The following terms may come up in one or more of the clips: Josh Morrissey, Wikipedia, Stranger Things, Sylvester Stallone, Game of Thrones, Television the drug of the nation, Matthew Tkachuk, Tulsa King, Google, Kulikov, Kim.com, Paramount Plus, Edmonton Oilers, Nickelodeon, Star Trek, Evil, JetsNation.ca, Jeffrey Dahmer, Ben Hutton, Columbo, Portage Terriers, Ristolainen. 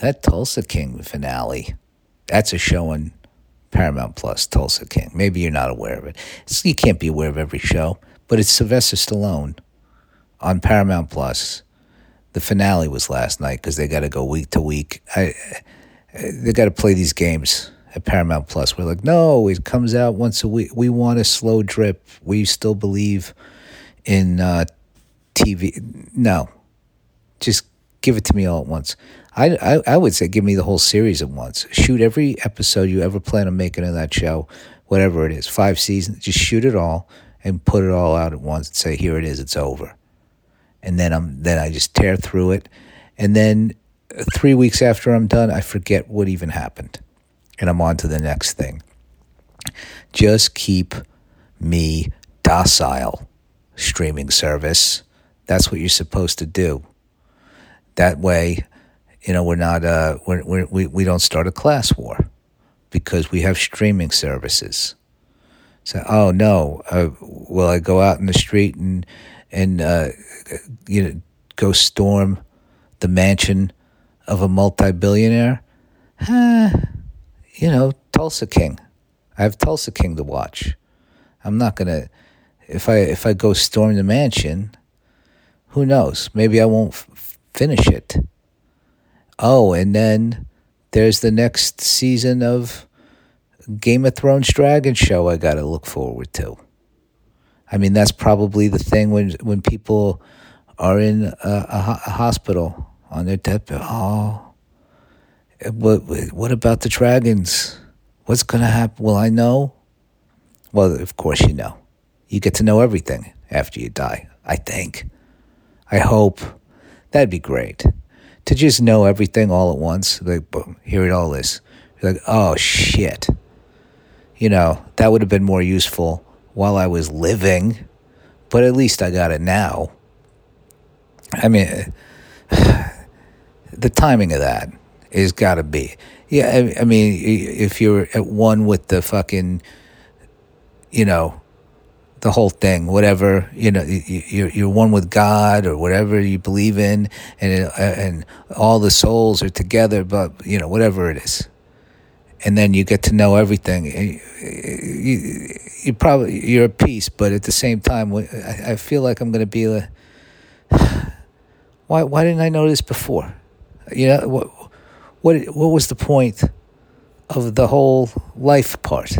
that Tulsa King finale, that's a show on Paramount Plus, Tulsa King. Maybe you're not aware of it. You can't be aware of every show, but it's Sylvester Stallone on Paramount Plus. The finale was last night because they got to go week to week. They got to play these games at Paramount Plus. We're like, no, it comes out once a week. We want a slow drip. We still believe in TV. No, just give it to me all at once. I would say give me the whole series at once. Shoot every episode you ever plan on making of that show, whatever it is, 5 seasons. Just shoot it all and put it all out at once and say, here it is, it's over. And then I just tear through it. And then 3 weeks after I'm done, I forget what even happened. And I'm on to the next thing. Just keep me docile, streaming service. That's what you're supposed to do. That way, you know, we're not we don't start a class war because we have streaming services. So, oh no, will I go out in the street and you know, go storm the mansion of a multi-billionaire? You know, Tulsa King. I have Tulsa King to watch. I'm not gonna. If I go storm the mansion, who knows? Maybe I won't finish it. Oh, and then there's the next season of Game of Thrones Dragon Show I got to look forward to. I mean, that's probably the thing when people are in a hospital on their deathbed. Oh, what about the dragons? What's going to happen? Will I know? Well, of course you know. You get to know everything after you die, I think. I hope. That'd be great. To just know everything all at once, like, boom, here it all is. You're like, oh, shit. You know, that would have been more useful while I was living, but at least I got it now. I mean, the timing of that is got to be. Yeah, I mean, if you're at one with the fucking, you know, the whole thing, whatever, you know, you're one with God or whatever you believe in, and all the souls are together, but, you know, whatever it is. And then you get to know everything. You're at peace, but at the same time, I feel like I'm going to be like, why didn't I know this before? You know, what was the point of the whole life part?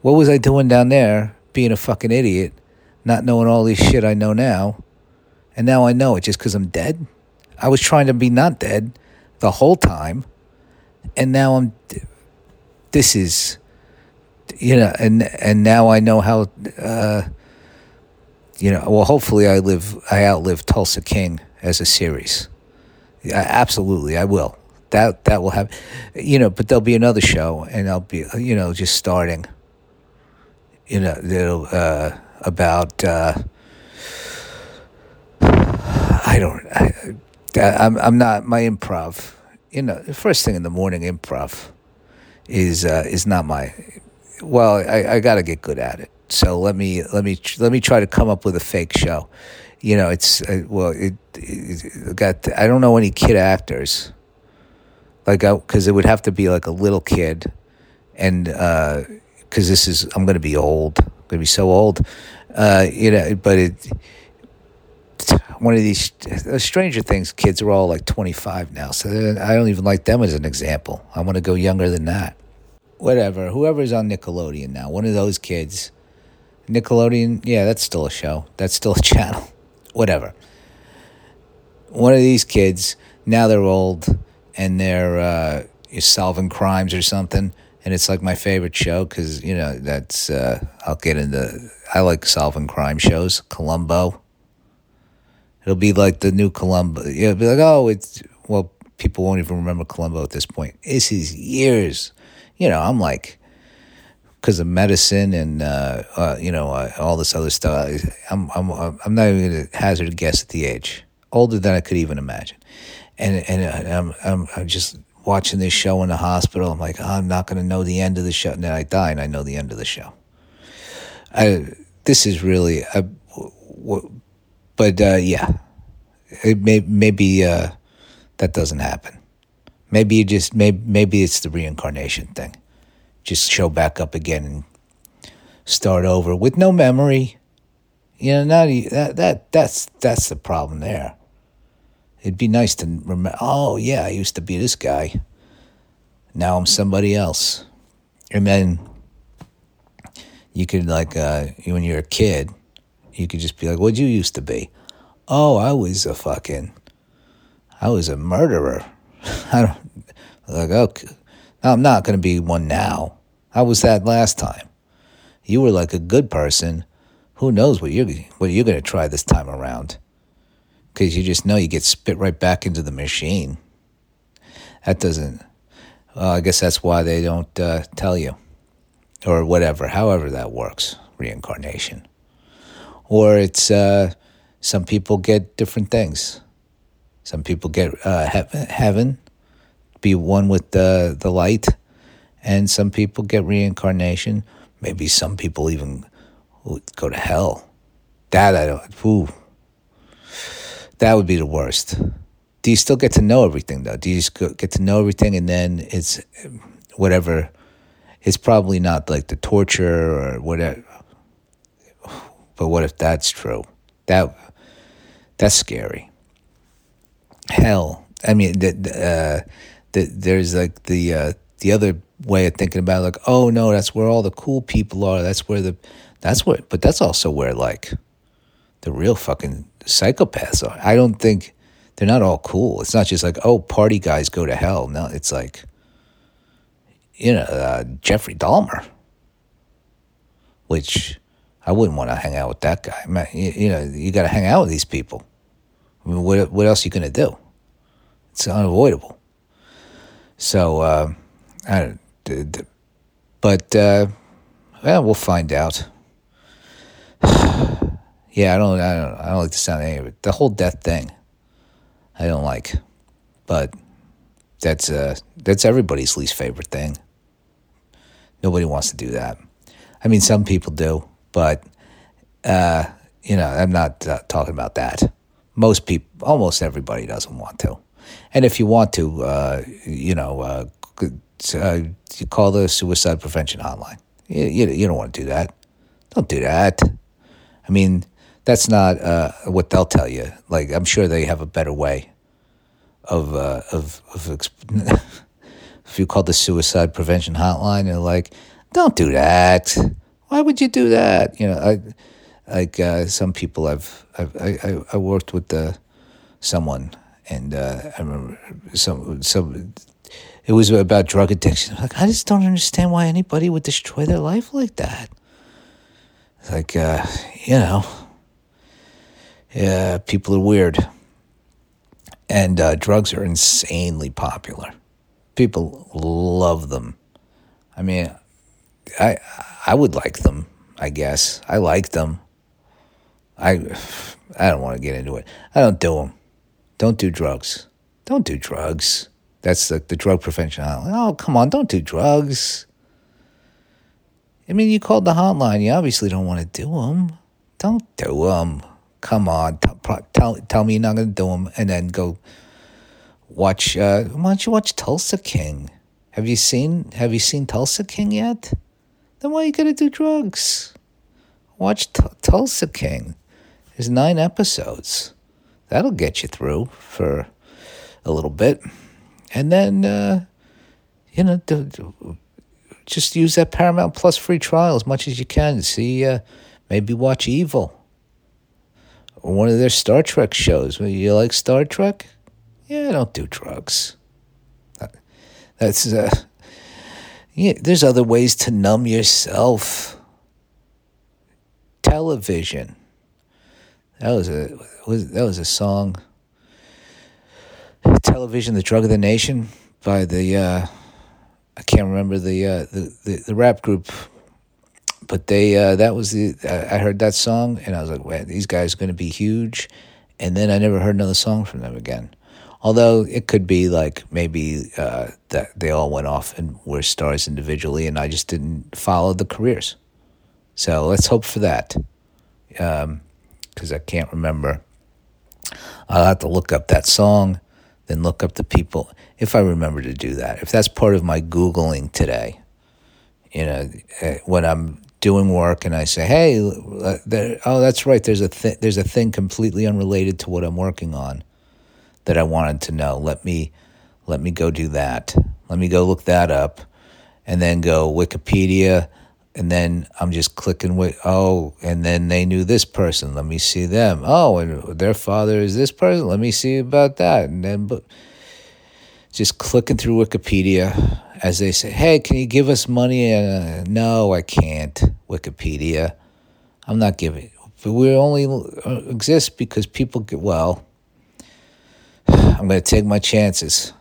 What was I doing down there? Being a fucking idiot, not knowing all this shit I know now, and now I know it just because I'm dead. I was trying to be not dead the whole time, and now I'm. This is, you know, and now I know how. You know, well, hopefully I outlive Tulsa King as a series. Absolutely, I will. That will happen. You know, but there'll be another show, and I'll be, you know, just starting. You know, about I'm not my improv. You know, the first thing in the morning improv is not my. Well, I got to get good at it. So let me try to come up with a fake show. You know, it's it got. I don't know any kid actors. Like, because it would have to be like a little kid, and. Because this is, I'm going to be old. I'm going to be so old. You know, but one of these, Stranger Things kids are all like 25 now. So I don't even like them as an example. I want to go younger than that. Whatever. Whoever's on Nickelodeon now, one of those kids. Nickelodeon, yeah, that's still a show. That's still a channel. Whatever. One of these kids, now they're old and they're solving crimes or something. And it's like my favorite show because, you know, that's, I'll get into, I like solving crime shows, Columbo. It'll be like the new Columbo. It'll be like, oh, it's, well, people won't even remember Columbo at this point. This is years. You know, I'm like, because of medicine and, you know, all this other stuff, I'm not even going to hazard a guess at the age. Older than I could even imagine. And I'm just watching this show in the hospital, I'm like, oh, I'm not going to know the end of the show. And then I die, and I know the end of the show. This is really, yeah, maybe that doesn't happen. Maybe you just maybe it's the reincarnation thing. Just show back up again and start over with no memory. You know, not that's the problem there. It'd be nice to remember. Oh yeah, I used to be this guy. Now I'm somebody else. And then you could, like, when you're a kid, you could just be like, "What'd you used to be?" "Oh, I was a murderer." I don't, like, okay, I'm not going to be one now. I was that last time. You were like a good person. Who knows what you're going to try this time around? Because you just know you get spit right back into the machine. That doesn't. I guess that's why they don't tell you, or whatever. However that works, reincarnation, or it's some people get different things. Some people get heaven, be one with the light, and some people get reincarnation. Maybe some people even go to hell. That I don't. Ooh, that would be the worst. Do you still get to know everything, though? Do you just get to know everything, and then it's whatever? It's probably not like the torture or whatever. But what if that's true? That's scary. Hell, I mean, there's like the other way of thinking about it, like, oh no, that's where all the cool people are. But that's also where, like, the real fucking psychopaths are. I don't think. They're not all cool. It's not just like, oh, party guys go to hell. No, it's like, you know, Jeffrey Dahmer, which I wouldn't want to hang out with that guy. Man, you know, you got to hang out with these people. I mean, what else are you going to do? It's unavoidable. So, well, we'll find out. Yeah, I don't like the sound of any of it. The whole death thing. I don't like, but that's everybody's least favorite thing. Nobody wants to do that. I mean, some people do, but you know, I'm not talking about that. Most people, almost everybody, doesn't want to. And if you want to, you call the suicide prevention hotline. You don't want to do that. Don't do that. I mean. That's not what they'll tell you. Like, I'm sure they have a better way if you call the suicide prevention hotline, they're like, "Don't do that. Why would you do that?" You know, some people. I worked with someone, and I remember some. It was about drug addiction. Like, I just don't understand why anybody would destroy their life like that. Like, you know. Yeah, people are weird, and drugs are insanely popular. People love them. I mean, I would like them. I guess I like them. I don't want to get into it. I don't do them. Don't do drugs. Don't do drugs. That's the drug prevention hotline. Oh, come on! Don't do drugs. I mean, you called the hotline. You obviously don't want to do them. Don't do them. Come on, tell me you're not going to do them, and then go watch. Why don't you watch Tulsa King? Have you seen Tulsa King yet? Then why are you going to do drugs? Watch Tulsa King. There's 9 episodes. That'll get you through for a little bit, and then you know, just use that Paramount Plus free trial as much as you can. See, maybe watch Evil. One of their Star Trek shows. You like Star Trek? Yeah, don't do drugs. That's yeah. There's other ways to numb yourself. Television. That was a song. Television, the drug of the nation, by the I can't remember the rap group. But they, that was the, I heard that song and I was like, "Wow, these guys are going to be huge." And then I never heard another song from them again. Although it could be like maybe that they all went off and were stars individually, and I just didn't follow the careers. So let's hope for that, because I can't remember. I'll have to look up that song, then look up the people, if I remember to do that. If that's part of my Googling today, you know, when I'm doing work and I say, hey, that's right, there's a thing completely unrelated to what I'm working on that I wanted to know. Let me go do that. Let me go look that up, and then go Wikipedia, and then I'm just clicking, and then they knew this person. Let me see them. Oh, and their father is this person. Let me see about that. And then just clicking through Wikipedia as they say, hey, can you give us money? No, I can't, Wikipedia. I'm not giving it. But we only exist because people get, well, I'm going to take my chances,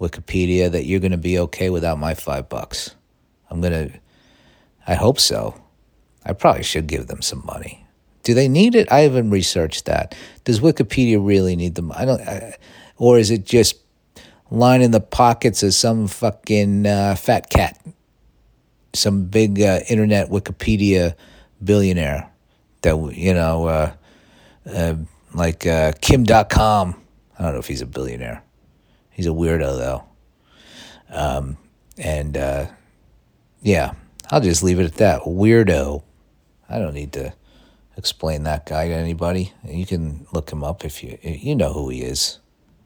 Wikipedia, that you're going to be okay without my $5. I hope so. I probably should give them some money. Do they need it? I haven't researched that. Does Wikipedia really need them? Or is it just lining the pockets of some fucking fat cat, some big internet Wikipedia billionaire that, you know, like Kim.com. I don't know if he's a billionaire. He's a weirdo, though. Yeah. I'll just leave it at that. Weirdo. I don't need to explain that guy to anybody. You can look him up if you know who he is.